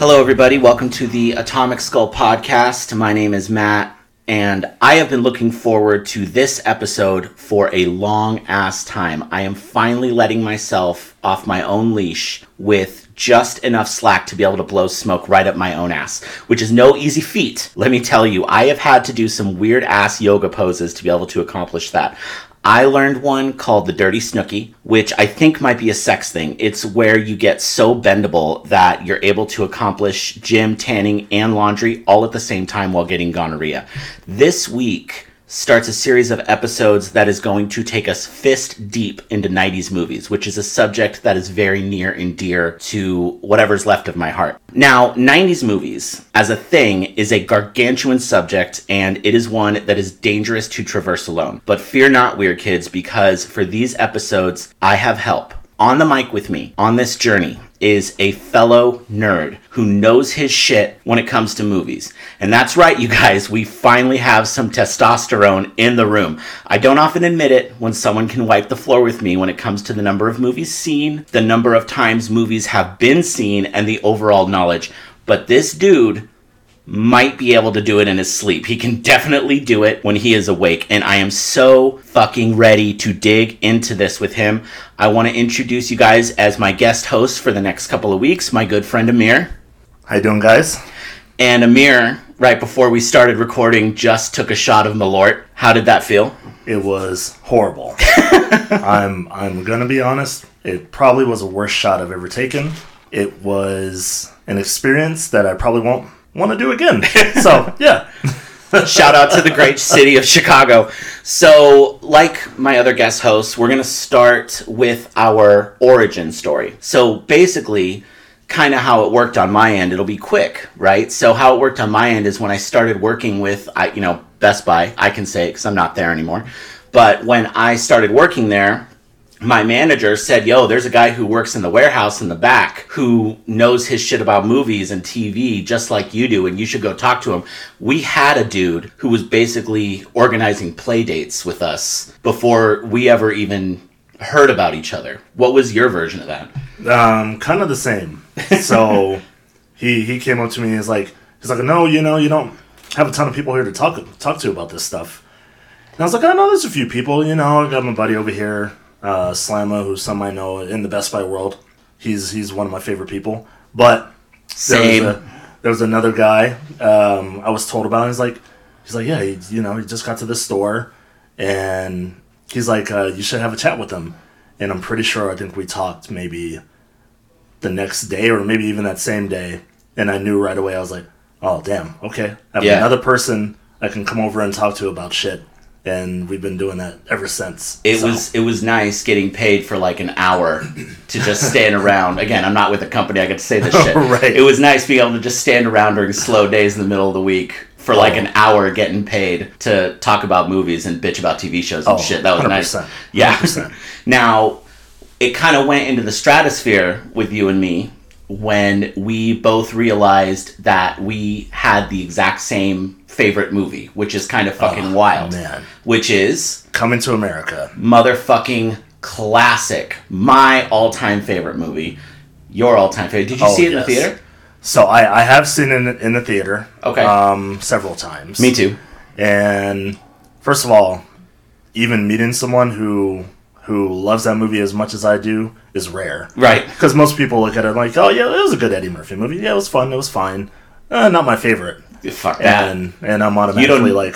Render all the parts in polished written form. Hello, everybody. Welcome to the Atomic Skull Podcast. My name is Matt, and I have been looking forward to this episode for a long-ass time. I am finally letting myself off my own leash with just enough slack to be able to blow smoke right up my own ass, which is no easy feat. Let me tell you, I have had to do some weird-ass yoga poses to be able to accomplish that. I learned one called the Dirty Snooki, which I think might be a sex thing. It's where you get so bendable that you're able to accomplish gym, tanning, and laundry all at the same time while getting gonorrhea. This week starts a series of episodes that is going to take us fist deep into 90s movies, which is a subject that is very near and dear to whatever's left of my heart. Now, 90s movies as a thing is a gargantuan subject, and it is one that is dangerous to traverse alone. But fear not, weird kids, because for these episodes, I have help. On the mic with me on this journey is a fellow nerd who knows his shit when it comes to movies. And that's right, you guys, we finally have some testosterone in the room. I don't often admit it when someone can wipe the floor with me when it comes to the number of movies seen, the number of times movies have been seen, and the overall knowledge. But this dude might be able to do it in his sleep. He can definitely do it when he is awake, and I am so fucking ready to dig into this with him. I want to introduce you guys as my guest host for the next couple of weeks, my good friend Ameer. How you doing, guys? And Ameer, right before we started recording, just took a shot of Malort. How did that feel? It was horrible. I'm gonna be honest. It probably was the worst shot I've ever taken. It was an experience that I probably won't want to do again. So, yeah. Shout out to the great city of Chicago. So, like my other guest hosts, we're going to start with our origin story. So, basically, kind of how it worked on my end. It'll be quick, right? So, how it worked on my end is when I started working with, Best Buy, I can say it because I'm not there anymore. But when I started working there, my manager said, yo, there's a guy who works in the warehouse in the back who knows his shit about movies and TV just like you do, and you should go talk to him. We had a dude who was basically organizing play dates with us before we ever even heard about each other. What was your version of that? Kind of the same. So he came up to me and he's like, no, you don't have a ton of people here to talk to about this stuff. And I was like, I know there's a few people, I got my buddy over here. Slama, who some I know in the Best Buy world. He's one of my favorite people. But there was another guy I was told about. He's like, yeah, he just got to this store, and he's like, you should have a chat with him. And I'm pretty sure I think we talked maybe the next day or maybe even that same day. And I knew right away. I was like, oh damn, okay, I have another person I can come over and talk to about shit. And we've been doing that ever since. It was nice getting paid for like an hour to just stand around. Again, I'm not with a company. I get to say this shit. Right. It was nice being able to just stand around during slow days in the middle of the week for like an hour getting paid to talk about movies and bitch about TV shows and shit. That was 100%, nice. 100%. Yeah. Now, it kind of went into the stratosphere with you and me when we both realized that we had the exact same favorite movie, which is kind of fucking wild, man. Which is Coming to America. Motherfucking classic. My all-time favorite movie. Your all-time favorite. Did you see it in the theater? So I have seen it in the theater. Okay. Several times. Me too. And first of all, even meeting someone who loves that movie as much as I do is rare. Right. Because most people look at it like, oh yeah, it was a good Eddie Murphy movie. Yeah, it was fun. It was fine. Not my favorite. Fuck that. And I'm automatically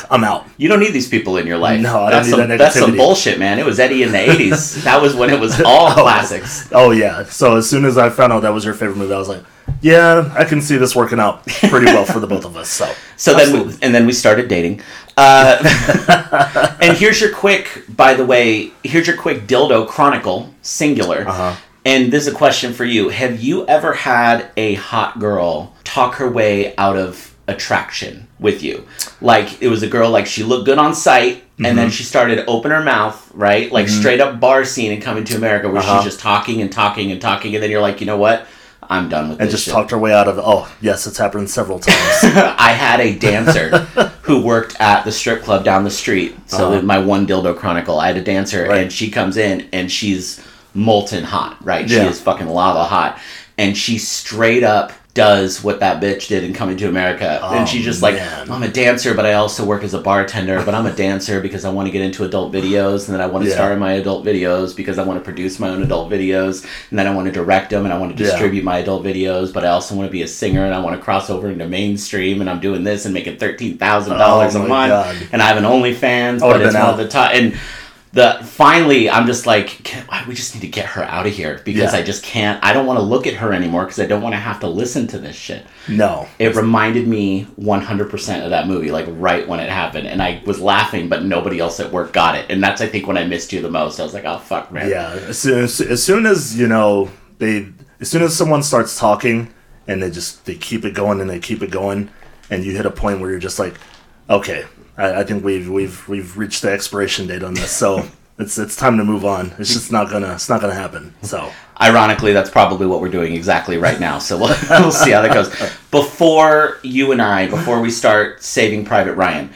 I'm out. You don't need these people in your life. No, I don't need that negativity. That's some bullshit, man. It was Eddie in the 80s. That was when it was all classics. Oh, yeah. So as soon as I found out that was your favorite movie, I was like, yeah, I can see this working out pretty well for the both of us. So then we started dating. And here's your quick, by the way, dildo chronicle, singular. Uh-huh. And this is a question for you. Have you ever had a hot girl talk her way out of attraction with you? Like, it was a girl, like, she looked good on sight, and then she started open her mouth, right? Like, straight up bar scene in Coming to America, where she's just talking, and then you're like, you know what? I'm done with this. And just shit. Talked her way out of, it's happened several times. I had a dancer who worked at the strip club down the street. So my one dildo chronicle, I had a dancer, right. And she comes in, and she's molten hot, right? Yeah. She is fucking lava hot. And she straight up does what that bitch did in Coming to America. Oh, and she's just like, I'm a dancer, but I also work as a bartender, but I'm a dancer because I want to get into adult videos, and then I want to star in my adult videos because I want to produce my own adult videos, and then I want to direct them, and I want to distribute my adult videos, but I also want to be a singer, and I want to cross over into mainstream, and I'm doing this and making $13,000 a month, and I have an OnlyFans, but it's one of the top... Finally, I'm just like, we just need to get her out of here because I just can't. I don't want to look at her anymore because I don't want to have to listen to this shit. No. It reminded me 100% of that movie, like right when it happened. And I was laughing, but nobody else at work got it. And that's, I think, when I missed you the most. I was like, oh, fuck, man. Yeah. As soon as, you know, as soon as someone starts talking and they keep it going and they keep it going. And you hit a point where you're just like, okay. I think we've reached the expiration date on this, so it's time to move on. It's just not gonna happen. So ironically, that's probably what we're doing exactly right now. So we'll see how that goes. Before we start Saving Private Ryan,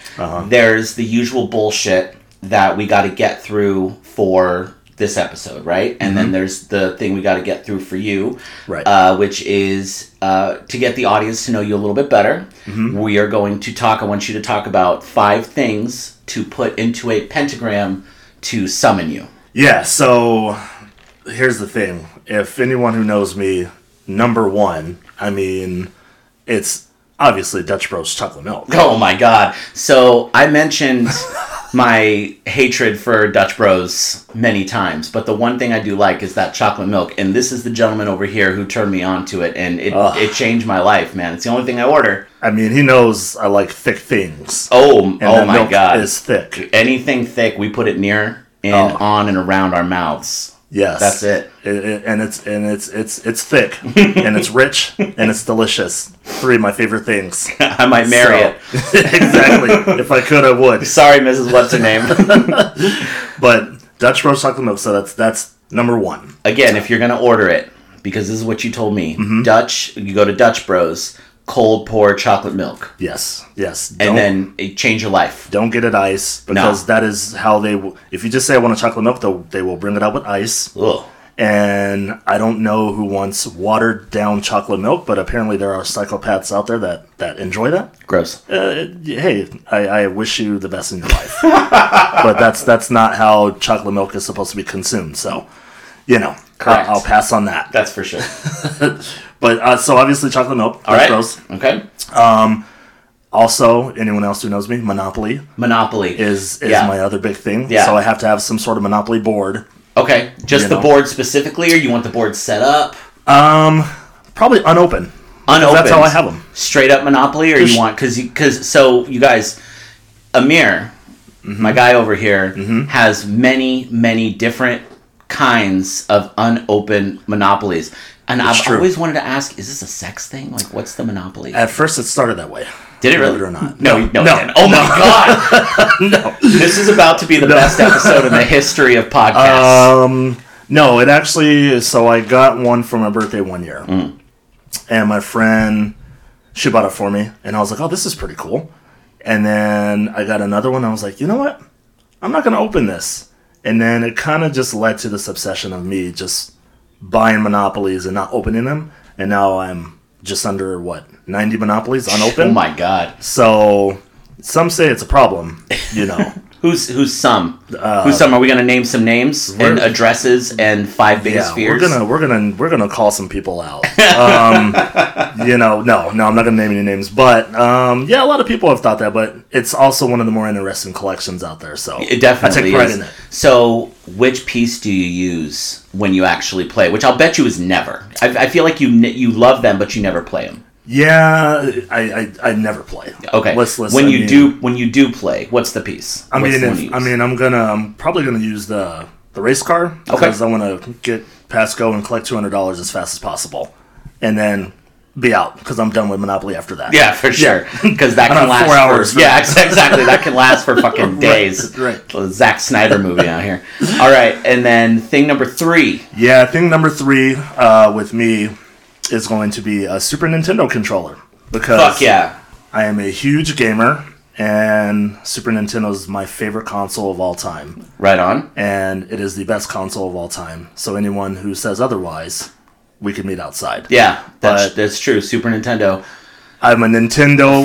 there's the usual bullshit that we got to get through for this episode, right? And then there's the thing we got to get through for you, right? Which is to get the audience to know you a little bit better. We are going to talk. I want you to talk about 5 things to put into a pentagram to summon you. Yeah. So here's the thing: if anyone who knows me, number one, I mean, it's obviously Dutch Bros chocolate milk. Oh my god! So I mentioned. My hatred for Dutch Bros many times, but the one thing I do like is that chocolate milk, and this is the gentleman over here who turned me on to it, and it changed my life, man. It's the only thing I order. I mean, he knows I like thick things. Oh my god, is thick. Anything thick, we put it near and on and around our mouths. Yes, that's it. It's thick and it's rich and it's delicious. 3 of my favorite things. I might marry it. Exactly. If I could, I would. Sorry, Mrs. What's her name? But Dutch Bros chocolate milk. So that's number one. Again, if you're gonna order it, because this is what you told me, Dutch. You go to Dutch Bros. Cold pour chocolate milk. Yes. And then it change your life. Don't get it ice because that is how they. If you just say I want a chocolate milk, they will bring it out with ice. Ugh. And I don't know who wants watered down chocolate milk, but apparently there are psychopaths out there that enjoy that. Gross. Hey, I wish you the best in your life, but that's not how chocolate milk is supposed to be consumed. So, you know, correct. I'll pass on that. That's for sure. But so obviously chocolate milk. All right. Gross. Okay. Also, anyone else who knows me, Monopoly. Monopoly is my other big thing. Yeah. So I have to have some sort of Monopoly board. Okay. Just the board specifically, or you want the board set up? Probably unopened. That's how I have them. Straight up Monopoly, or you want because you guys, Ameer, my guy over here, has many different kinds of unopened Monopolies. And I've always wanted to ask, is this a sex thing? Like, what's the Monopoly? At first, it started that way. Did it really? Or not. No. Oh, my God. No. This is about to be the best episode in the history of podcasts. No, it actually is. So I got one for my birthday one year. And my friend, she bought it for me. And I was like, oh, this is pretty cool. And then I got another one. I was like, you know what? I'm not going to open this. And then it kind of just led to this obsession of me just... buying Monopolies and not opening them, and now I'm just under 90 Monopolies unopened. Oh my god! So some say it's a problem, you know. who's some? Who's some? Are we gonna name some names and addresses and 5 biggest fears? We're gonna call some people out. You know, no, I'm not gonna name any names, but yeah, a lot of people have thought that, but it's also one of the more interesting collections out there. So it definitely I take pride in it. So. Which piece do you use when you actually play? Which I'll bet you is never. I feel like you love them, but you never play them. Yeah, I never play. Okay. When you do play, what's the piece? I'm probably gonna use the race car because I want to get past go and collect $200 as fast as possible, and then. Be out because I'm done with Monopoly after that. Yeah, for sure. Because that can last 4 hours. Yeah, exactly. That can last for fucking days. Right. Zack Snyder movie out here. All right, and then thing number 3. Yeah, thing number 3 with me is going to be a Super Nintendo controller because I am a huge gamer and Super Nintendo is my favorite console of all time. Right on. And it is the best console of all time. So anyone who says otherwise, we can meet outside. Yeah, that's true. Super Nintendo. I'm a Nintendo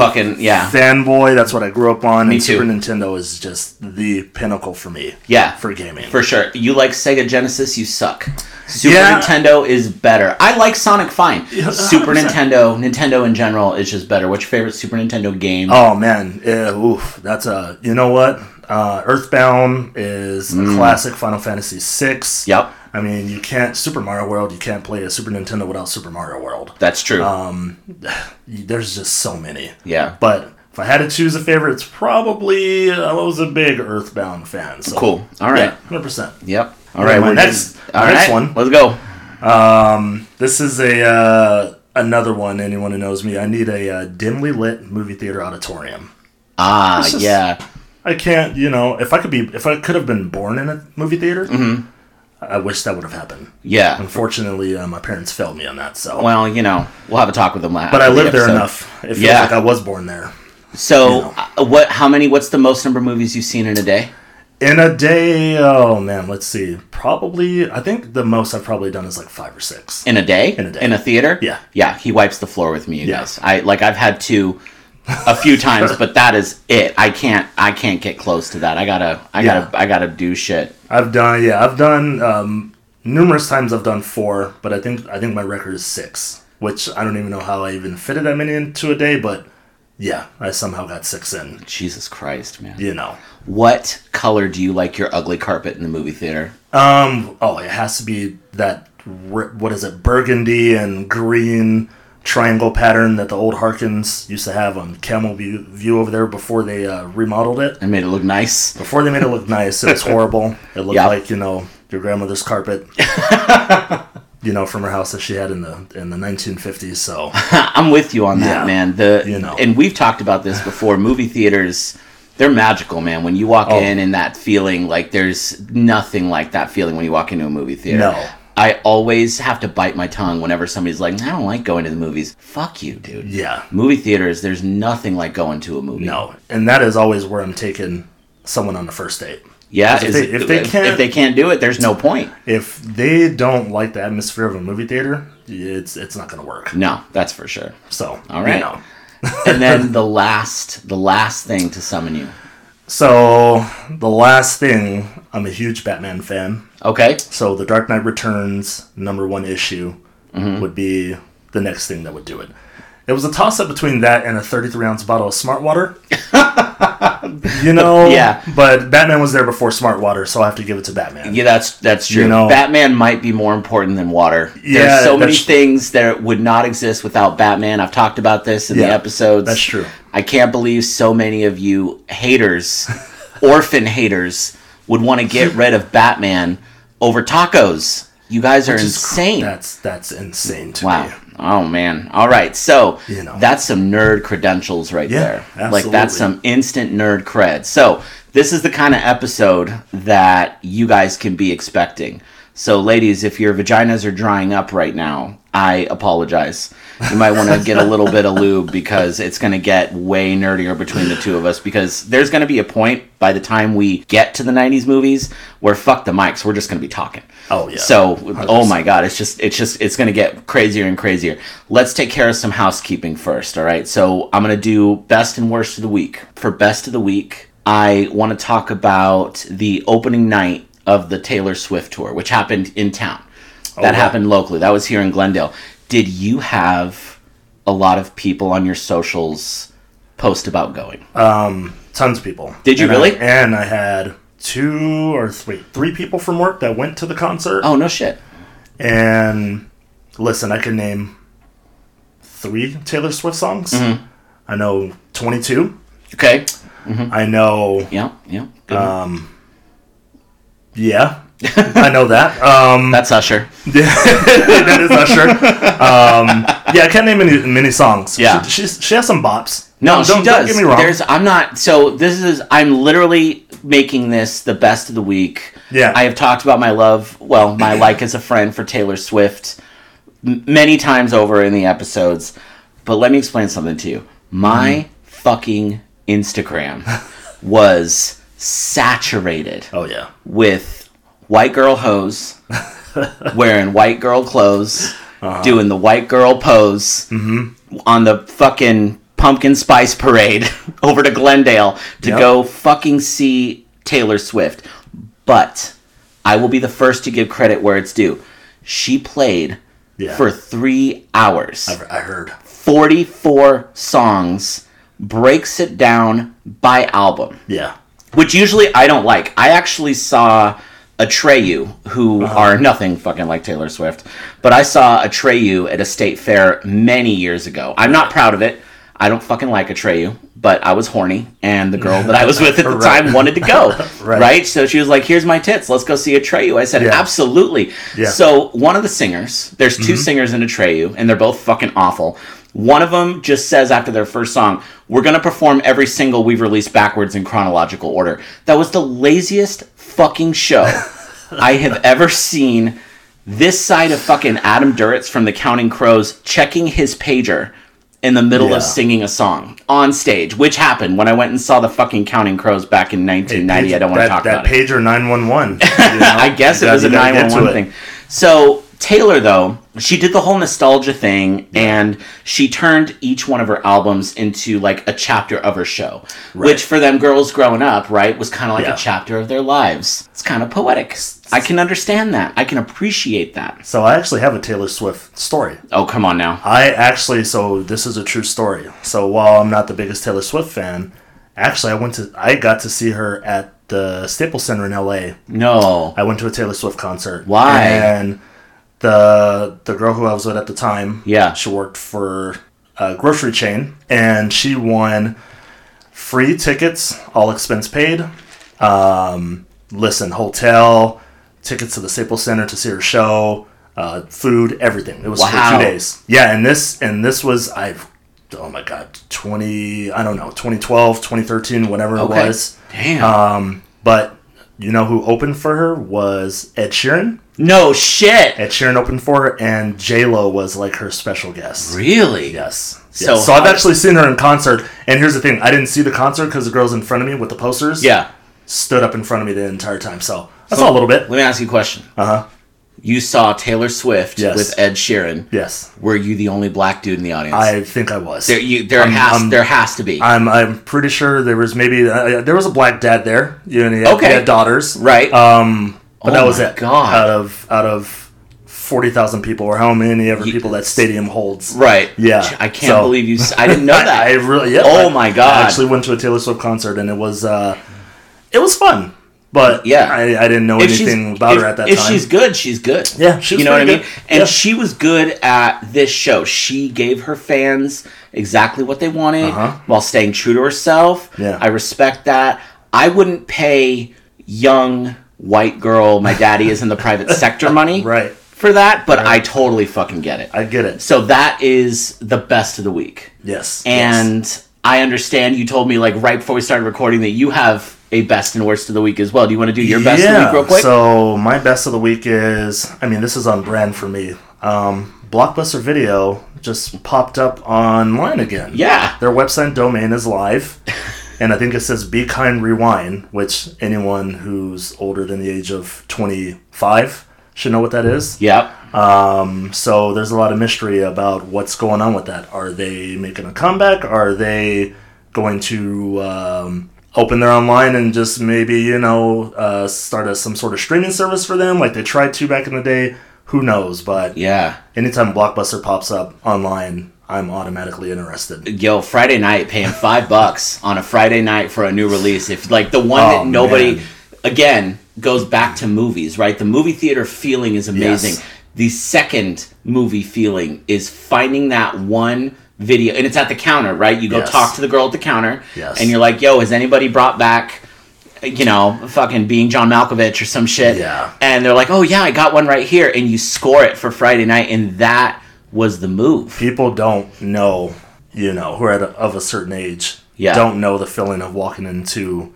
fanboy. That's what I grew up on. Me too. Super Nintendo is just the pinnacle for me. Yeah. For gaming. For sure. You like Sega Genesis, you suck. Super Nintendo is better. I like Sonic fine. Super Nintendo in general is just better. What's your favorite Super Nintendo game? Oh, man. That's a... You know what? Earthbound is a classic. Final Fantasy VI. Yep. I mean, you can't... Super Mario World, you can't play a Super Nintendo without Super Mario World. That's true. There's just so many. Yeah. But if I had to choose a favorite, it's probably... I was a big Earthbound fan. So. Cool. All right. Yeah, 100%. Yep. All right. Next one. Let's go. This is another one, anyone who knows me. I need a dimly lit movie theater auditorium. Ah, just, yeah. I can't, you know... If I could have been born in a movie theater... Mm-hmm. I wish that would have happened. Yeah. Unfortunately, my parents failed me on that, so... Well, you know, we'll have a talk with them later. But I lived there enough. It feels like I was born there. So, you know. What's the most number of movies you've seen in a day? In a day... Oh, man, let's see. Probably... I think the most I've probably done is like 5 or 6. In a day? In a day. In a theater? Yeah. Yeah, he wipes the floor with me, you guys. I've had 2... a few times, but that is it. I can't get close to that. I gotta do shit. I've done numerous times. I've done 4, but I think my record is 6, which I don't even know how I even fitted that many into a day, but yeah, I somehow got 6 in. Jesus Christ, man. You know. What color do you like your ugly carpet in the movie theater? It has to be that, what is it, burgundy and green triangle pattern that the old Harkins used to have on Camel View over there before they remodeled it. And made it look nice. Before they made it look nice, it was horrible. It looked like, you know, your grandmother's carpet, you know, from her house that she had in the 1950s. So I'm with you on that, man. And we've talked about this before. Movie theaters, they're magical, man. When you walk in and that feeling, like there's nothing like that feeling when you walk into a movie theater. No. I always have to bite my tongue whenever somebody's like, I don't like going to the movies. Fuck you, dude. Yeah. Movie theaters, there's nothing like going to a movie. No. And that is always where I'm taking someone on the first date. Yeah. If they can't do it, there's no point. If they don't like the atmosphere of a movie theater, it's not going to work. No, that's for sure. So, all right. You know. And then the last thing to summon you. So, the last thing, I'm a huge Batman fan. Okay. So, The Dark Knight Returns, number 1 issue, would be the next thing that would do it. It was a toss-up between that and a 33-ounce bottle of Smart Water. You know? Yeah. But Batman was there before Smart Water, so I have to give it to Batman. Yeah, that's true. You know? Batman might be more important than water. Yeah, there's so many things that would not exist without Batman. I've talked about this in the episodes. That's true. I can't believe so many of you haters, orphan haters, would want to get rid of Batman over tacos. You guys are insane. That's insane to me. Wow. Oh, man. All right. So, you know, that's some nerd credentials right there. Absolutely. Like, that's some instant nerd cred. So, this is the kind of episode that you guys can be expecting. So, ladies, if your vaginas are drying up right now, I apologize. You might want to get a little bit of lube because it's going to get way nerdier between the two of us, because there's going to be a point by the time we get to the 90s movies where fuck the mics, we're just going to be talking. Oh, yeah. So, 100%. Oh my God, it's going to get crazier and crazier. Let's take care of some housekeeping first, all right? So, I'm going to do best and worst of the week. For best of the week, I want to talk about the opening night of the Taylor Swift tour, which happened in town. That happened locally. That was here in Glendale. Did you have a lot of people on your socials post about going? Tons of people. Did you really? I had 2 or 3 people from work that went to the concert. Oh, no shit. And listen, I can name 3 Taylor Swift songs. Mm-hmm. I know 22. Okay. Mm-hmm. I know... Yeah. Good one. Yeah, I know that. That's Usher. That is Usher. I can't name many songs. Yeah. She has some bops. No, she does. Don't get me wrong. I'm literally making this the best of the week. Yeah. I have talked about my like as a friend for Taylor Swift many times over in the episodes. But let me explain something to you. My fucking Instagram was saturated. Oh, yeah. With white girl hoes wearing white girl clothes, doing the white girl pose on the fucking pumpkin spice parade over to Glendale to go fucking see Taylor Swift. But I will be the first to give credit where it's due. She played for 3 hours. I heard. 44 songs, breaks it down by album. Yeah. Which usually I don't like. I actually saw Atreyu, who are nothing fucking like Taylor Swift, but I saw Atreyu at a state fair many years ago. I'm not proud of it. I don't fucking like Atreyu, but I was horny, and the girl that I was with at the time wanted to go, right? So she was like, here's my tits, let's go see Atreyu. I said, absolutely. Yeah. So one of the singers, there's two singers in Atreyu, and they're both fucking awful. One of them just says after their first song, we're going to perform every single we've released backwards in chronological order. That was the laziest fucking show I have ever seen. This side of fucking Adam Duritz from The Counting Crows checking his pager in the middle of singing a song on stage, which happened when I went and saw the fucking Counting Crows back in 1990. I don't want to talk about it. That pager 911. I guess it was a 911 thing. So Taylor, though, she did the whole nostalgia thing, and she turned each one of her albums into like a chapter of her show, which for them girls growing up, right, was kind of like a chapter of their lives. It's kind of poetic. I can understand that. I can appreciate that. So I actually have a Taylor Swift story. Oh, come on now. So this is a true story. So while I'm not the biggest Taylor Swift fan, actually I got to see her at the Staples Center in LA. No. I went to a Taylor Swift concert. Why? And the girl who I was with at the time, she worked for a grocery chain, and she won free tickets, all expense paid. Hotel, tickets to the Staples Center to see her show, food, everything. It was for 2 days. Yeah, and this was 2012, 2013, whatever it was. Damn. But you know who opened for her was Ed Sheeran. No shit. Ed Sheeran opened for her, and J-Lo was like her special guest. Really? Yes. So I've actually seen her in concert, and here's the thing: I didn't see the concert because the girls in front of me with the posters. Yeah. Stood up in front of me the entire time. So I saw a little bit. Let me ask you a question. You saw Taylor Swift with Ed Sheeran. Yes. Were you the only black dude in the audience? I think I was. There has to be. I'm pretty sure there was there was a black dad there. You know, he had daughters. Right. But that was it. God. Out of 40,000 people, or how many ever people that stadium holds. Right. Yeah. I can't believe you. I didn't know that. I really. Yeah, oh my God. I actually went to a Taylor Swift concert, and it was. It was fun, but I didn't know anything about her at that time. If she's good, she's good. Yeah, she was good. You know what I mean? And she was good at this show. She gave her fans exactly what they wanted while staying true to herself. Yeah. I respect that. I wouldn't pay young white girl, my daddy is in the private sector money for that, but I totally fucking get it. I get it. So that is the best of the week. Yes. And I understand you told me right before we started recording that you have a best and worst of the week as well. Do you want to do your best of the week real quick? So my best of the week is, this is on brand for me. Blockbuster Video just popped up online again. Yeah. Their website domain is live. And I think it says Be Kind Rewind, which anyone who's older than the age of 25 should know what that is. Yeah. So there's a lot of mystery about what's going on with that. Are they making a comeback? Are they going to open their online and just maybe, start some sort of streaming service for them like they tried to back in the day? Who knows? But anytime Blockbuster pops up online, I'm automatically interested. Yo, Friday night, paying $5 on a Friday night for a new release. If the one that nobody, again, goes back to movies, right? The movie theater feeling is amazing. Yes. The second movie feeling is finding that one video, and it's at the counter, right? You go talk to the girl at the counter, and you're like, yo, has anybody brought back, fucking Being John Malkovich or some shit? Yeah. And they're like, oh yeah, I got one right here, and you score it for Friday night, and that was the move. People don't know, who are of a certain age, don't know the feeling of walking into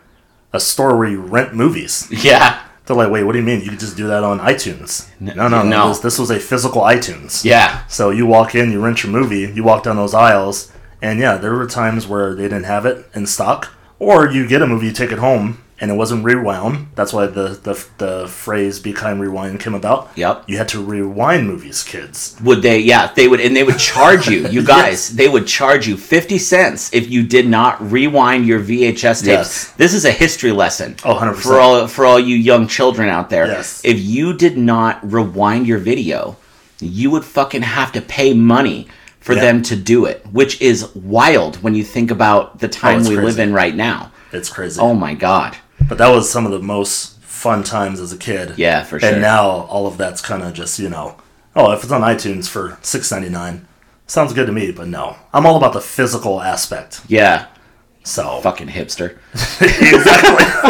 a store where you rent movies. Yeah. They're like, wait, what do you mean? You could just do that on iTunes. No. This was a physical iTunes. Yeah. So you walk in, you rent your movie, you walk down those aisles, And yeah, there were times where they didn't have it in stock. Or you get a movie, you take it home, and it wasn't rewound. That's why the phrase "Be Kind, Rewind" came about. Yep. You had to rewind movies, kids. Would they? Yeah, they would, and they would charge you. You guys, yes. They would charge you 50 cents if you did not rewind your VHS tapes. Yes. This is a history lesson. Oh, 100%. For all you young children out there. Yes. If you did not rewind your video, you would fucking have to pay money for them to do it, which is wild when you think about the time we live in right now. It's crazy. Oh my God. But that was some of the most fun times as a kid. Yeah, for sure. And now all of that's kind of just, you know, oh, if it's on iTunes for $6.99, sounds good to me, but no. I'm all about the physical aspect. Yeah. So. Fucking hipster. Exactly.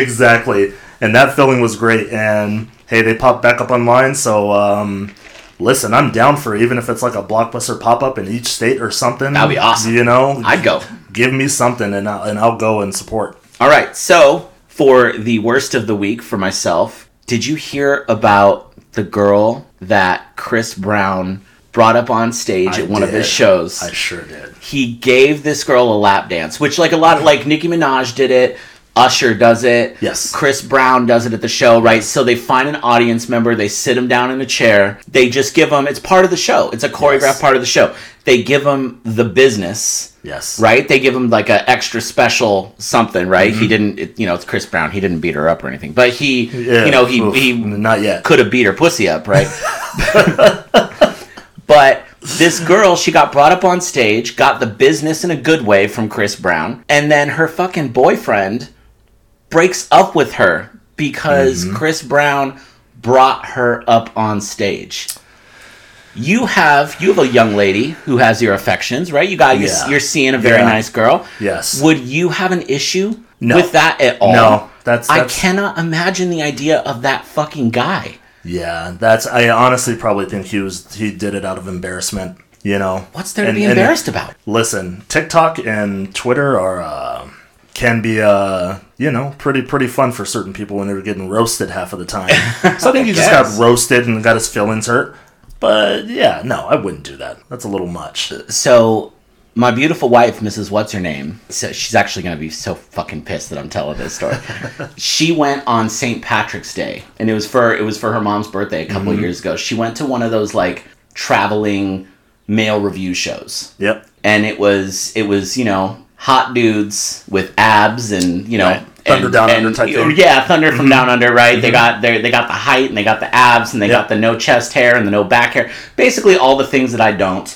Exactly. And that feeling was great. And hey, they popped back up online, so listen, I'm down for it, even if it's like a Blockbuster pop-up in each state or something. That'd be awesome. You know? I'd go. Give me something, and I'll go and support. All right. So, for the worst of the week for myself, did you hear about the girl that Chris Brown brought up on stage at one of his shows? I sure did. He gave this girl a lap dance, which like a lot of, like Nicki Minaj did it. Usher does it. Yes. Chris Brown does it at the show, right? So they find an audience member. They sit him down in a chair. They just give him... It's part of the show. It's a choreographed part of the show. They give him the business. Yes. Right? They give him like an extra special something, right? Mm-hmm. He didn't... It, you know, it's Chris Brown. He didn't beat her up or anything. But he... Yeah, you know, he not yet. Could have beat her pussy up, right? But... This girl, she got brought up on stage, got the business in a good way from Chris Brown, and then her fucking boyfriend... breaks up with her because Chris Brown brought her up on stage. You have a young lady who has your affections, right? You're seeing a very nice girl. Yes. Would you have an issue with that at all? No, that's... I cannot imagine the idea of that fucking guy. Yeah, I honestly probably think he did it out of embarrassment. You know, what's there to be embarrassed about? Listen, TikTok and Twitter are. Can be, you know, pretty fun for certain people when they were getting roasted half of the time. So I think he just got roasted and got his feelings hurt. But yeah, no, I wouldn't do that. That's a little much. So my beautiful wife, Mrs. What's-Her-Name, so she's actually going to be so fucking pissed that I'm telling this story. She went on St. Patrick's Day, and it was for her mom's birthday a couple of years ago. She went to one of those, like, traveling male review shows. Yep. And it was, you know... hot dudes with abs and, you know... Right. Thunder Down Under type thing. Yeah, Thunder from Down Under, right? Mm-hmm. They got the height and they got the abs and they got the no chest hair and the no back hair. Basically all the things that I don't.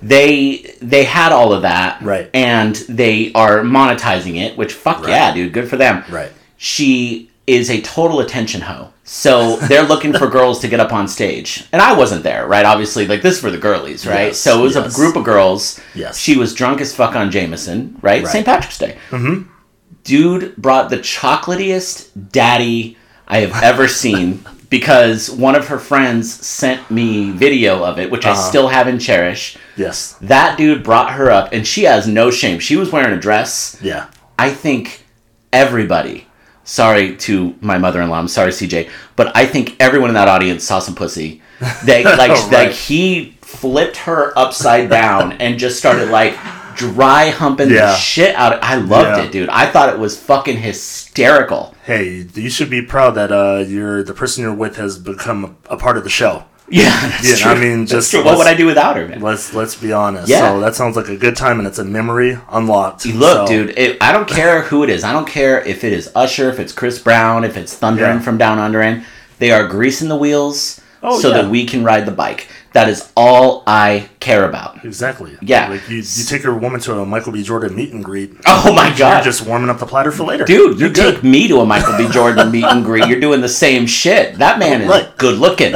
They had all of that. Right. And they are monetizing it, which yeah, dude, good for them. Right. She is a total attention hoe. So they're looking for girls to get up on stage. And I wasn't there, right? Obviously, like, this is for the girlies, right? Yes, so it was a group of girls. Yes. She was drunk as fuck on Jameson, right? St. Patrick's Day. Mm-hmm. Dude brought the chocolatiest daddy I have ever seen because one of her friends sent me video of it, which I still have in Cherish. Yes. That dude brought her up, and she has no shame. She was wearing a dress. Yeah. I think everybody... Sorry to my mother-in-law. I'm sorry, CJ. But I think everyone in that audience saw some pussy. He flipped her upside down and just started, like, dry humping the shit out of it. I loved it, dude. I thought it was fucking hysterical. Hey, you should be proud that the person you're with has become a part of the show. Yeah, that's true. I mean, just what would I do without her, man? Let's be honest. Yeah. So that sounds like a good time, and it's a memory unlocked. Look, dude, I don't care who it is. I don't care if it is Usher, if it's Chris Brown, if it's Thundering from Down Under. They are greasing the wheels that we can ride the bike. That is all I care about. Exactly. Yeah. Like you take your woman to a Michael B. Jordan meet and greet. Oh my God! You're just warming up the platter for later, dude. You take me to a Michael B. Jordan meet and greet. You're doing the same shit. That man is good looking.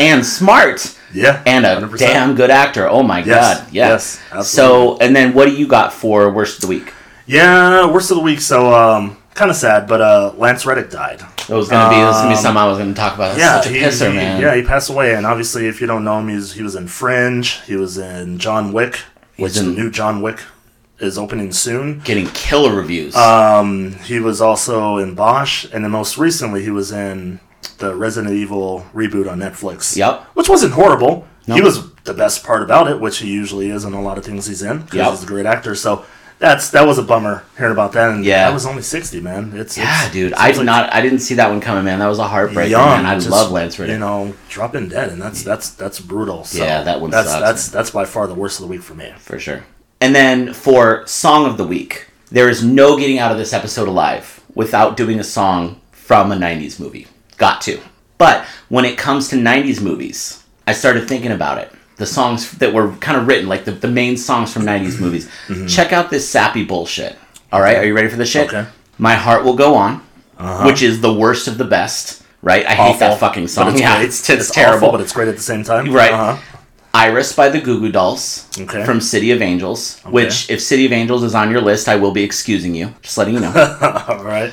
And smart. Yeah. And a 100%. Damn good actor. Oh, my God. Yes. Absolutely. So, and then what do you got for worst of the week? Yeah, worst of the week. So, kind of sad, but Lance Reddick died. It was going to be something I was going to talk about. Yeah, such a pisser, man. Yeah, he passed away. And obviously, if you don't know him, he was in Fringe. He was in John Wick, which the new John Wick is opening soon. Getting killer reviews. He was also in Bosch. And then most recently, he was in... the Resident Evil reboot on Netflix. Yep. Which wasn't horrible. No. He was the best part about it, which he usually is in a lot of things he's in, because he's a great actor. So that was a bummer hearing about that. And I was only 60, man. Dude. I didn't see that one coming, man. That was a heartbreaking. Man, I love Lance Reddick. You know, dropping dead, and that's brutal. So yeah, that one sucks. That's by far the worst of the week for me, for sure. And then for song of the week, there is no getting out of this episode alive without doing a song from a 90s movie. Got to. But when it comes to 90s movies, I started thinking about it. The songs that were kind of written, like the main songs from 90s movies. Mm-hmm. Check out this sappy bullshit. All right? Are you ready for this shit? Okay. My Heart Will Go On, which is the worst of the best, right? I hate that fucking song. But it's great. It's terrible. Awful, but it's great at the same time. Right. Iris by the Goo Goo Dolls from City of Angels, which, if City of Angels is on your list, I will be excusing you. Just letting you know. All right.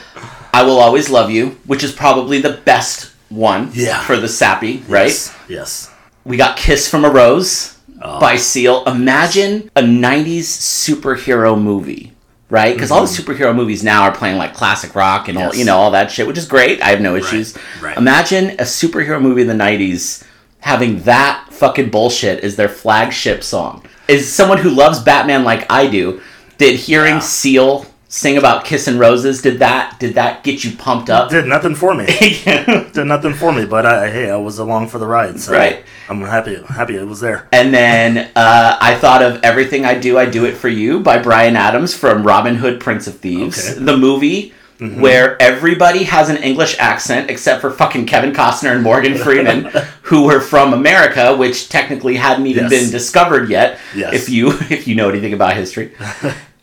I Will Always Love You, which is probably the best one for the sappy, right? Yes. We got Kiss from a Rose by Seal. Imagine a 90s superhero movie, right? Because all the superhero movies now are playing like classic rock and all that shit, which is great. I have no issues. Right. Imagine a superhero movie in the 90s having that fucking bullshit as their flagship song. As someone who loves Batman like I do, did hearing Seal sing about Kiss and Roses, did that get you pumped up? Did nothing for me. Did nothing for me, but I was along for the ride, so right. I'm happy it was there. And then I thought of Everything I Do It For You by Bryan Adams from Robin Hood, Prince of Thieves. Okay. The movie where everybody has an English accent except for fucking Kevin Costner and Morgan Freeman, who were from America, which technically hadn't even been discovered yet, if you know anything about history.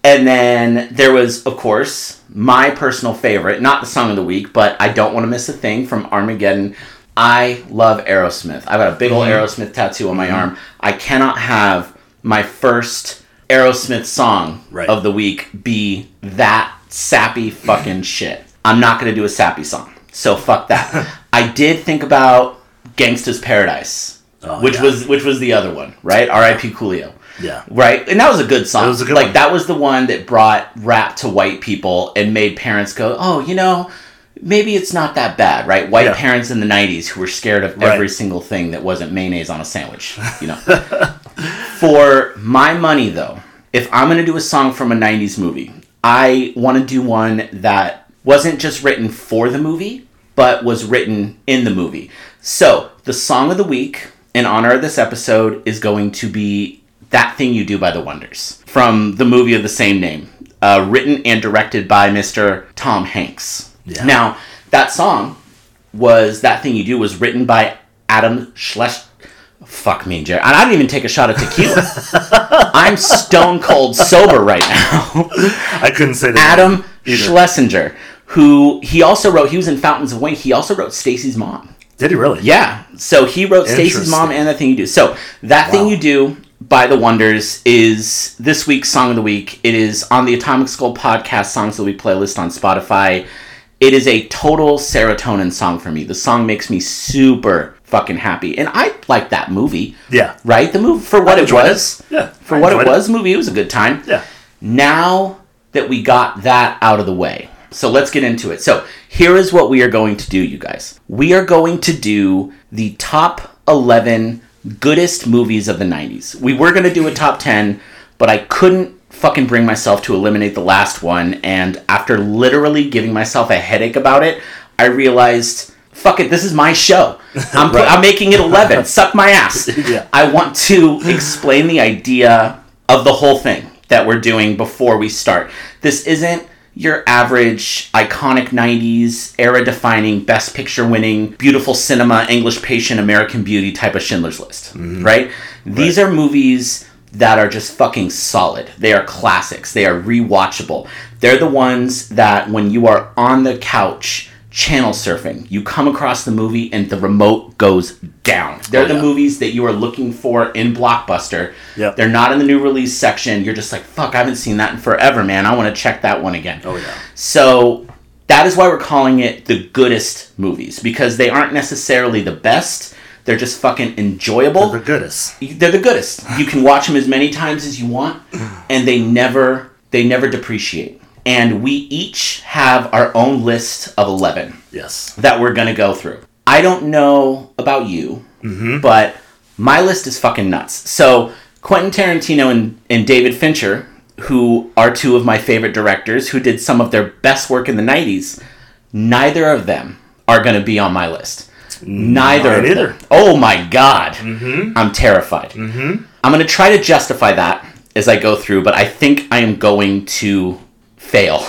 And then there was, of course, my personal favorite, not the song of the week, but I Don't Want to Miss a Thing from Armageddon. I love Aerosmith. I've got a big old Aerosmith tattoo on my arm. I cannot have my first Aerosmith song of the week be that sappy fucking shit. I'm not going to do a sappy song, so fuck that. I did think about Gangsta's Paradise, which was the other one, right? R.I.P. Coolio. Yeah. Right? And that was a good song. It was a good one. That was the one that brought rap to white people and made parents go, oh, you know, maybe it's not that bad, right? White parents in the 90s who were scared of every single thing that wasn't mayonnaise on a sandwich, you know. For my money, though, if I'm going to do a song from a 90s movie, I want to do one that wasn't just written for the movie, but was written in the movie. So, the song of the week, in honor of this episode, is going to be That Thing You Do by The Wonders, from the movie of the same name, written and directed by Mr. Tom Hanks. Yeah. Now, that song was That Thing You Do was written by Adam Schlesinger. Fuck me, Jerry. I didn't even take a shot of tequila. I'm stone cold sober right now. I couldn't say that. Adam Schlesinger, who he was in Fountains of Wayne. He also wrote Stacy's Mom. Did he really? Yeah. So he wrote Stacy's Mom and That Thing You Do. So That Thing You Do by The Wonders is this week's Song of the Week. It is on the Atomic Skull Podcast Songs of the Week playlist on Spotify. It is a total serotonin song for me. The song makes me super fucking happy. And I liked that movie. Yeah. Right? The movie, for what it was. Yeah. For what it was, movie, it was a good time. Yeah. Now that we got that out of the way, so let's get into it. So here is what we are going to do, you guys. We are going to do the top 11 goodest movies of the 90s. We were going to do a top 10, but I couldn't fucking bring myself to eliminate the last one, and after literally giving myself a headache about it, I realized, fuck it, this is my show. I'm making it 11. Suck my ass. Yeah. I want to explain the idea of the whole thing that we're doing before we start. This isn't your average iconic 90s, era-defining, best picture-winning, beautiful cinema, English Patient, American Beauty type of Schindler's List, right? These are movies that are just fucking solid. They are classics. They are rewatchable. They're the ones that when you are on the couch channel surfing, you come across the movie and the remote goes down. They're the movies that you are looking for in Blockbuster. Yep. They're not in the new release section. You're just like, fuck, I haven't seen that in forever, man. I want to check that one again. Oh, yeah. So that is why we're calling it the goodest movies, because they aren't necessarily the best. They're just fucking enjoyable. They're the goodest. You can watch them as many times as you want, and they never depreciate. And we each have our own list of 11. Yes. That we're going to go through. I don't know about you, but My list is fucking nuts. So Quentin Tarantino and David Fincher, who are two of my favorite directors, who did some of their best work in the 90s, neither of them are going to be on my list. Neither. Oh my God. Mm-hmm. I'm terrified. Mm-hmm. I'm going to try to justify that as I go through, but I think I am going to fail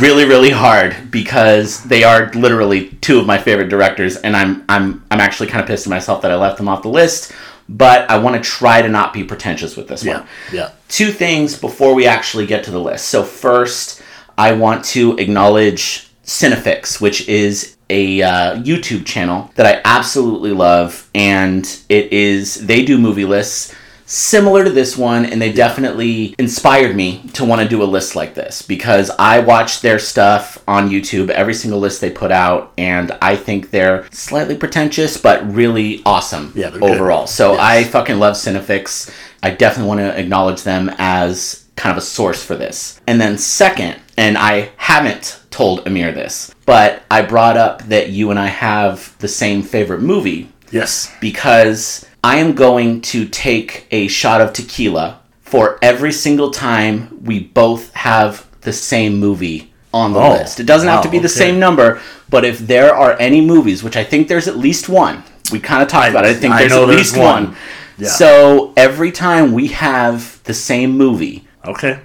really, really hard because they are literally two of my favorite directors, and I'm actually kind of pissed at myself that I left them off the list, but I want to try to not be pretentious with this one. Yeah. Two things before we actually get to the list. So first, I want to acknowledge Cinefix, which is a YouTube channel that I absolutely love, and they do movie lists similar to this one, and they definitely inspired me to want to do a list like this because I watch their stuff on YouTube, every single list they put out, and I think they're slightly pretentious but really awesome overall. Good. So yes. I fucking love Cinefix. I definitely want to acknowledge them as kind of a source for this. And then second, and I haven't told Ameer this, but I brought up that you and I have the same favorite movie. Yes. Because I am going to take a shot of tequila for every single time we both have the same movie on the list. It doesn't have to be the same number, but if there are any movies, which I think there's at least one, we kind of talked about it, I think there's at least one. Yeah. So every time we have the same movie,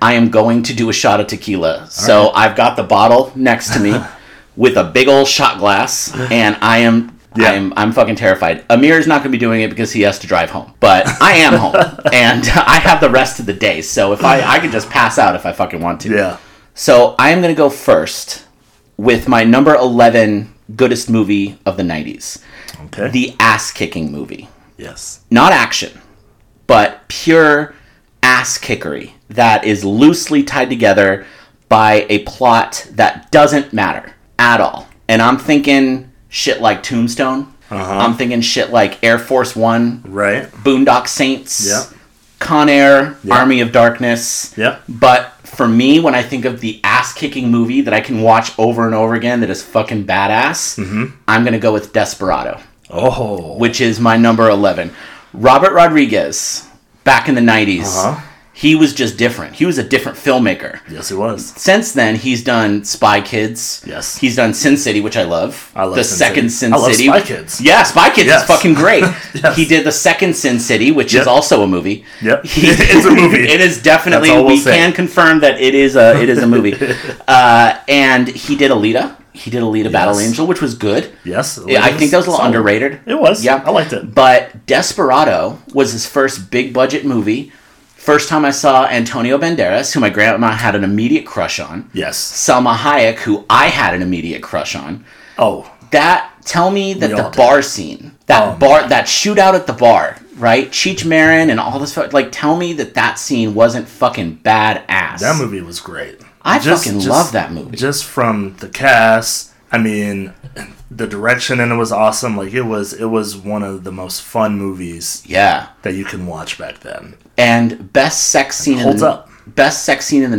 I am going to do a shot of tequila. All right. I've got the bottle next to me with a big old shot glass, and I am... Yeah. I'm fucking terrified. Ameer is not going to be doing it because he has to drive home. But I am home. And I have the rest of the day. So if I can just pass out if I fucking want to. Yeah. So I am going to go first with my number 11 goodest movie of the 90s. Okay. The ass-kicking movie. Yes. Not action, but pure ass-kickery that is loosely tied together by a plot that doesn't matter at all. And I'm thinking... shit like Tombstone. Uh-huh. I'm thinking shit like Air Force One. Right. Boondock Saints. Yeah. Con Air. Yeah. Army of Darkness. Yeah. But for me, when I think of the ass-kicking movie that I can watch over and over again that is fucking badass, I'm going to go with Desperado. Oh. Which is my number 11. Robert Rodriguez, back in the 90s, he was just different. He was a different filmmaker. Yes, he was. Since then, he's done Spy Kids. Yes. He's done Sin City, which I love. I love the second Sin City. I love Spy Kids. Yeah, Spy Kids is fucking great. He did the second Sin City, which is also a movie. Yep. It's a movie. It is definitely. We can confirm that it is a movie. And he did Alita. He did Alita Battle Angel, which was good. Yes. I think that was a little underrated. It was. Yeah. I liked it. But Desperado was his first big budget movie. First time I saw Antonio Banderas, who my grandma had an immediate crush on. Yes. Salma Hayek, who I had an immediate crush on. Oh. Tell me that the bar scene, that shootout at the bar, right? Cheech Marin and all this, tell me that scene wasn't fucking badass. That movie was great. I love that movie. Just from the cast, I mean, the direction and it was awesome. It was one of the most fun movies. Yeah. That you can watch back then. And best sex scene in the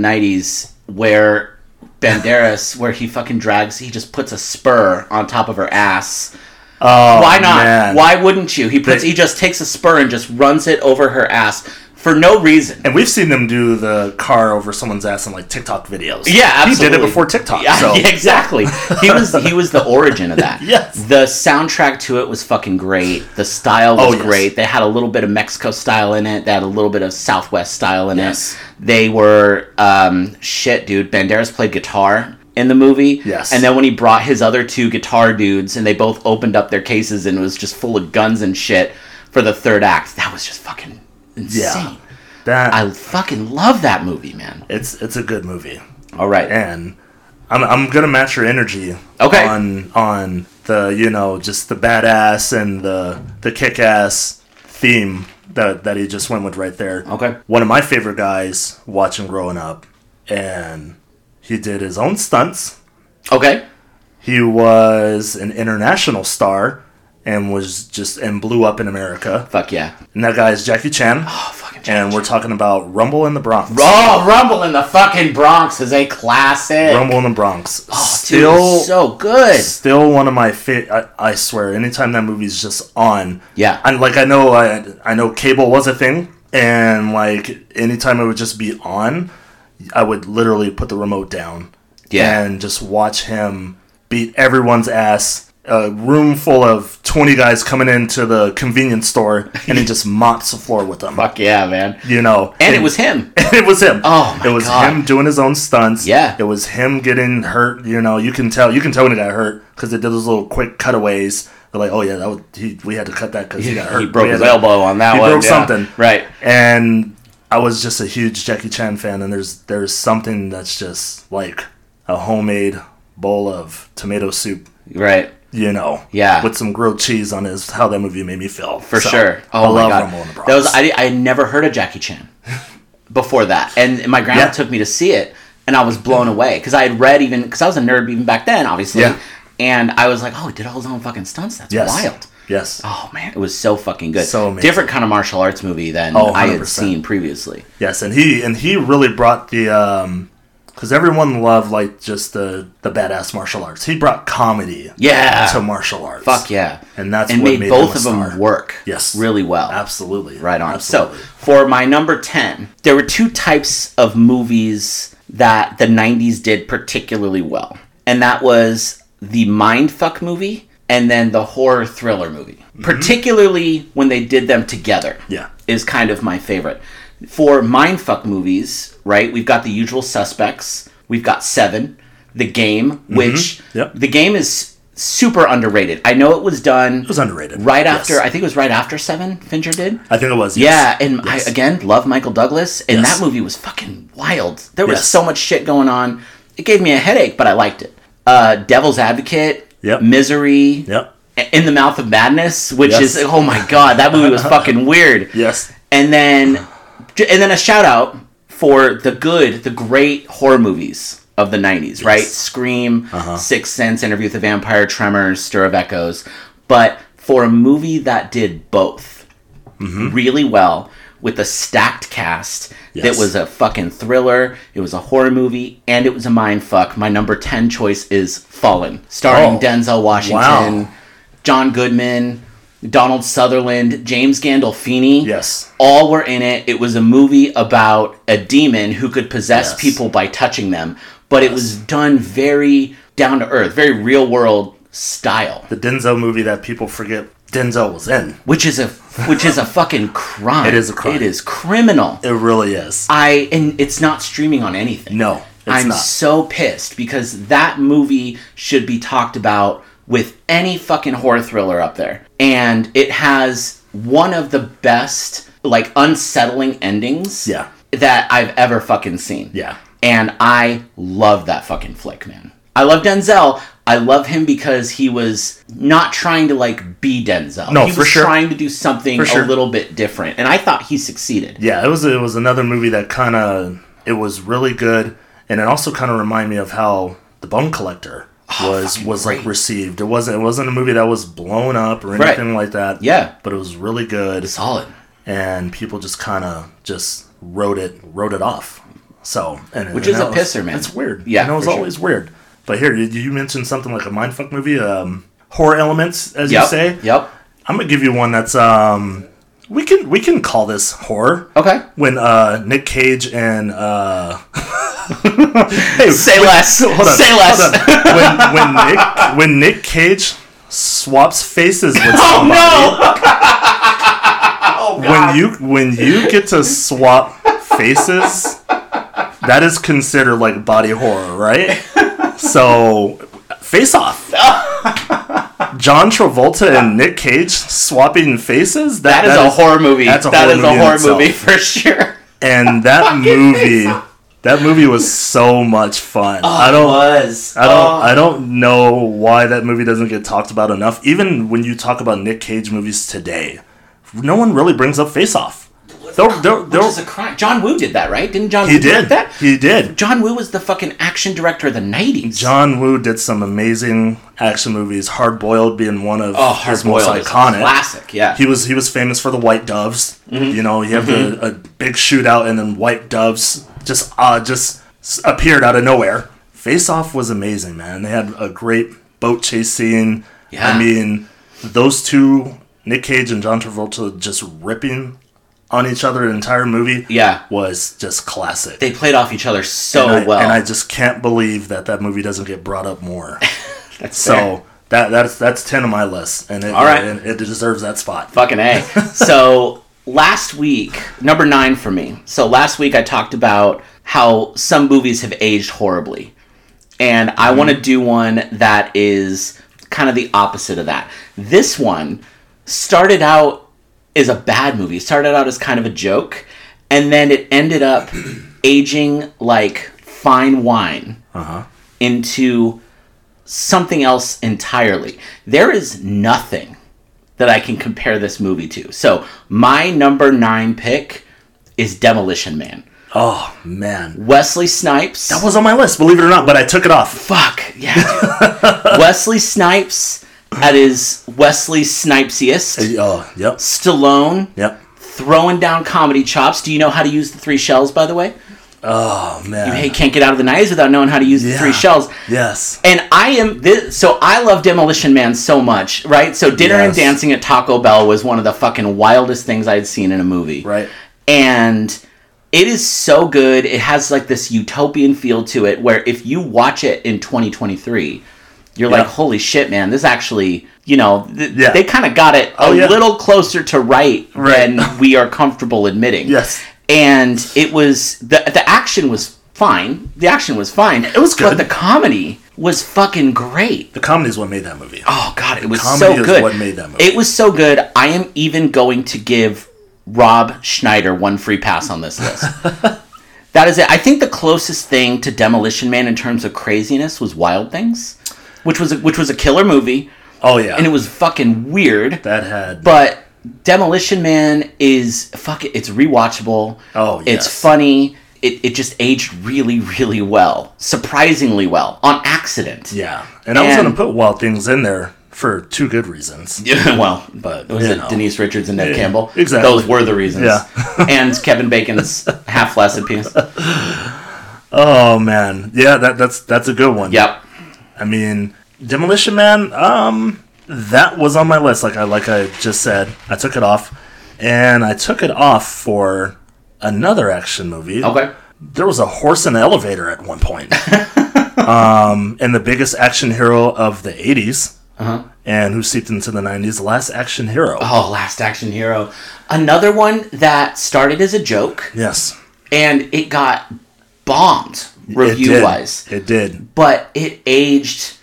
90s where Banderas, where he fucking drags, he just puts a spur on top of her ass. Oh, why not? Man. Why wouldn't you? He just takes a spur and just runs it over her ass. For no reason. And we've seen them do the car over someone's ass in TikTok videos. Yeah, absolutely. He did it before TikTok. Yeah, so. Exactly. He was the origin of that. Yes. The soundtrack to it was fucking great. The style was great. They had a little bit of Mexico style in it. They had a little bit of Southwest style in it. They were... Banderas played guitar in the movie. Yes. And then when he brought his other two guitar dudes and they both opened up their cases and it was just full of guns and shit for the third act, that was just fucking... insane. Yeah, I fucking love that movie, man. It's a good movie. All right, and I'm gonna match your energy. Okay. On the just the badass and the kick ass theme that he just went with right there. Okay. One of my favorite guys watching growing up, and he did his own stunts. Okay. He was an international star. And blew up in America. Fuck yeah. And that guy is Jackie Chan. Oh, fucking And we're talking about Rumble in the Bronx. Oh, Rumble in the fucking Bronx is a classic. Rumble in the Bronx. Oh, still dude, so good. Still one of my favorite. I swear, anytime that movie's just on. Yeah. And like I know cable was a thing, and like anytime it would just be on, I would literally put the remote down. Yeah. And just watch him beat everyone's ass. A room full of 20 guys coming into the convenience store, and he just mops the floor with them. Fuck yeah, man. You know. And it was him. It was him. Oh, my God. It was him doing his own stunts. Yeah. It was him getting hurt. You know, you can tell when he got hurt because they did those little quick cutaways. They're like, oh, yeah, that was, we had to cut that because he got hurt. He broke his elbow on that one. He broke something. Right. And I was just a huge Jackie Chan fan, and there's something that's just like a homemade bowl of tomato soup. Right. You know, yeah, with some grilled cheese on is how that movie made me feel. For sure. Oh, I love Rumble in the Bronx. I never heard of Jackie Chan before that. And my grandma took me to see it, and I was blown away. Because I had read even, because I was a nerd even back then, obviously. Yeah. And I was like, oh, he did all his own fucking stunts. That's wild. Yes. Oh, man. It was so fucking good. So amazing. Different kind of martial arts movie than I had seen previously. Yes, and he really brought the... Because everyone loved, like, just the badass martial arts. He brought comedy to martial arts. Fuck yeah. And that's what made both of them work really well. Absolutely. Right on. Absolutely. So, for my number 10, there were two types of movies that the 90s did particularly well. And that was the mindfuck movie and then the horror thriller movie. Mm-hmm. Particularly when they did them together is kind of my favorite. For mindfuck movies, right, we've got The Usual Suspects, we've got Seven, The Game, which the Game is super underrated. I know it was done... It was underrated. Right after, I think it was right after Seven, Fincher did? I think it was, yes. Yeah, and I, again, love Michael Douglas, and that movie was fucking wild. There was so much shit going on. It gave me a headache, but I liked it. Devil's Advocate, Misery, In the Mouth of Madness, which is, oh my God, that movie was fucking weird. Yes. And then a shout out for the great horror movies of the 90s, right? Scream, Sixth Sense, Interview with the Vampire, Tremors, Stir of Echoes. But for a movie that did both really well with a stacked cast, that was a fucking thriller, it was a horror movie, and it was a mindfuck, my number 10 choice is Fallen, starring Denzel Washington, John Goodman, Donald Sutherland, James Gandolfini. Yes. All were in it. It was a movie about a demon who could possess people by touching them. But it was done very down to earth, very real world style. The Denzel movie that people forget Denzel was in. Which is a fucking crime. It is a crime. It is criminal. It really is. And it's not streaming on anything. No. I'm so pissed because that movie should be talked about with any fucking horror thriller up there. And it has one of the best, like, unsettling endings that I've ever fucking seen. Yeah. And I love that fucking flick, man. I love Denzel. I love him because he was not trying to, like, be Denzel. No, for sure. He was trying to do something a little bit different. And I thought he succeeded. Yeah, it was another movie that kind of... It was really good. And it also kind of reminded me of how The Bone Collector... was like received. It wasn't a movie that was blown up or anything like that. Yeah, but it was really good, solid, and people just kind of just wrote it off. So, which is a pisser, man. It's weird. Yeah, and it was always weird. But here, you mentioned something like a mindfuck movie, horror elements, as you say. Yep. I'm gonna give you one that's we can call this horror. Okay. When Nick Cage and When Nick Cage swaps faces with somebody. Oh no! When you get to swap faces, that is considered like body horror, right? So, Face Off. John Travolta and Nick Cage swapping faces. That is a horror movie. That is a horror movie for sure. And that movie. That movie was so much fun. Oh, I don't know why that movie doesn't get talked about enough. Even when you talk about Nick Cage movies today, no one really brings up Face Off. Which is a crime. John Woo did that, right? Didn't John Woo do that? He did. John Woo was the fucking action director of the 90s. John Woo did some amazing action movies, Hard Boiled being one of his most iconic. Classic, yeah. He was famous for the White Doves. Mm-hmm. You know, you have a big shootout and then White Doves just appeared out of nowhere. Face Off was amazing, man. They had a great boat chase scene. Yeah. I mean, those two, Nick Cage and John Travolta, just ripping on each other the entire movie was just classic. They played off each other well. And I just can't believe that movie doesn't get brought up more. That's 10 on my list. And it deserves that spot. Fucking A. So last week, number 9 for me. So last week I talked about how some movies have aged horribly. And I want to do one that is kind of the opposite of that. This one started out as a bad movie. It started out as kind of a joke, and then it ended up aging like fine wine into something else entirely. There is nothing that I can compare this movie to. So my number 9 pick is Demolition Man. Oh, man. Wesley Snipes. That was on my list, believe it or not, but I took it off. Fuck, yeah. Wesley Snipes at his Wesley Snipesiest. Oh, yep. Stallone. Yep. Throwing down comedy chops. Do you know how to use the 3 shells, by the way? Oh, man. You can't get out of the knives without knowing how to use the 3 shells. Yes. And I love Demolition Man so much, right? So dinner and dancing at Taco Bell was one of the fucking wildest things I had seen in a movie. Right. And it is so good. It has like this utopian feel to it where if you watch it in 2023, you're like, holy shit, man, this actually, you know, they kind of got it a little closer to right than we are comfortable admitting. Yes. And it was, the action was fine. The action was fine. It was good. But the comedy was fucking great. The comedy is what made that movie. Oh, God, it was so good. The comedy is what made that movie. It was so good. I am even going to give Rob Schneider one free pass on this list. That is it. I think the closest thing to Demolition Man in terms of craziness was Wild Things, which was a killer movie. Oh yeah, and it was fucking weird. But Demolition Man is it's rewatchable. Oh yes. It's funny. It just aged really, really well, surprisingly well, on accident. Yeah, and I was going to put Wild Things in there. For 2 good reasons. Yeah, well, but was it Denise Richards and Ned Campbell? Exactly. Those were the reasons. Yeah. And Kevin Bacon's half-flaccid penis. Oh, man. Yeah, that's a good one. Yep. I mean, Demolition Man, that was on my list, like I just said. I took it off. And I took it off for another action movie. Okay. There was a horse in an elevator at one point. And the biggest action hero of the 80s. And who seeped into the 90s, Last Action Hero. Oh, Last Action Hero. Another one that started as a joke. Yes. And it got bombed review-wise. It did. But it aged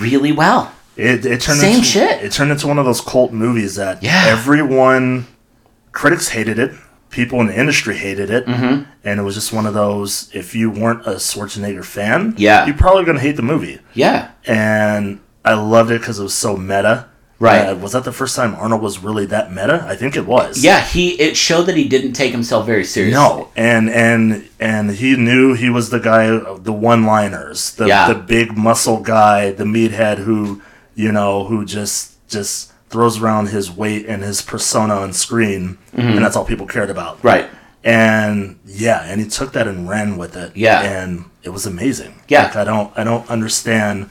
really well. It turned Same into, shit. It turned into one of those cult movies that everyone, critics hated it, people in the industry hated it, and it was just one of those, if you weren't a Schwarzenegger fan, you're probably going to hate the movie. Yeah. And I loved it because it was so meta. Right. Was that the first time Arnold was really that meta? I think it was. Yeah, it showed that he didn't take himself very seriously. No, and he knew he was the guy, the one-liners, the big muscle guy, the meathead who just throws around his weight and his persona on screen, and that's all people cared about. Right. And and he took that and ran with it. Yeah. And it was amazing. Yeah. Like, I don't understand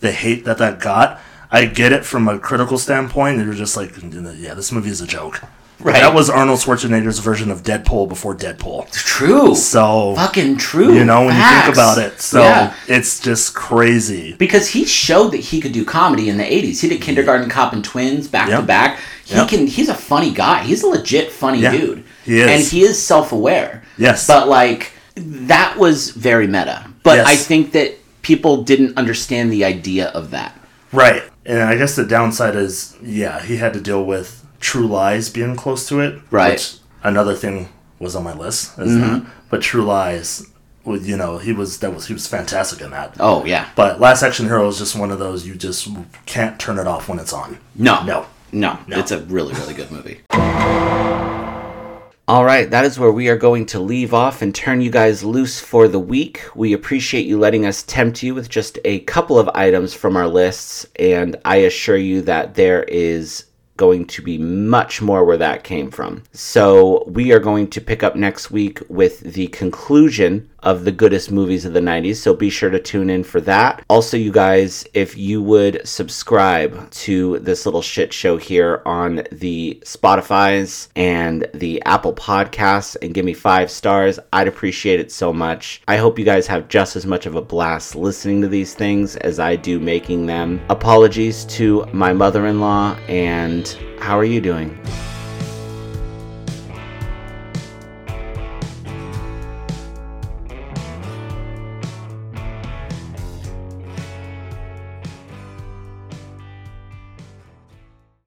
the hate that got. I get it from a critical standpoint. They were just like, yeah, this movie is a joke. Right. That was Arnold Schwarzenegger's version of Deadpool before Deadpool. It's true. So fucking true. You know, when you think about it. So it's just crazy. Because he showed that he could do comedy in the 80s. He did Kindergarten Cop and Twins back to back. He's a funny guy. He's a legit funny dude. He is. And he is self-aware. Yes. But like, that was very meta. But I think that people didn't understand the idea of that. Right. And I guess the downside is, he had to deal with True Lies being close to it. Right. Which another thing was on my list. But True Lies, you know, he was fantastic in that. Oh, yeah. But Last Action Hero is just one of those you just can't turn it off when it's on. No. It's a really, really good movie. All right, that is where we are going to leave off and turn you guys loose for the week. We appreciate you letting us tempt you with just a couple of items from our lists, and I assure you that there is going to be much more where that came from. So we are going to pick up next week with the conclusion of the goodest movies of the 90s, so be sure to tune in for that. Also, you guys, if you would subscribe to this little shit show here on the Spotify's and the Apple Podcasts and give me 5 stars, I'd appreciate it so much. I hope you guys have just as much of a blast listening to these things as I do making them. Apologies to my mother-in-law, and how are you doing?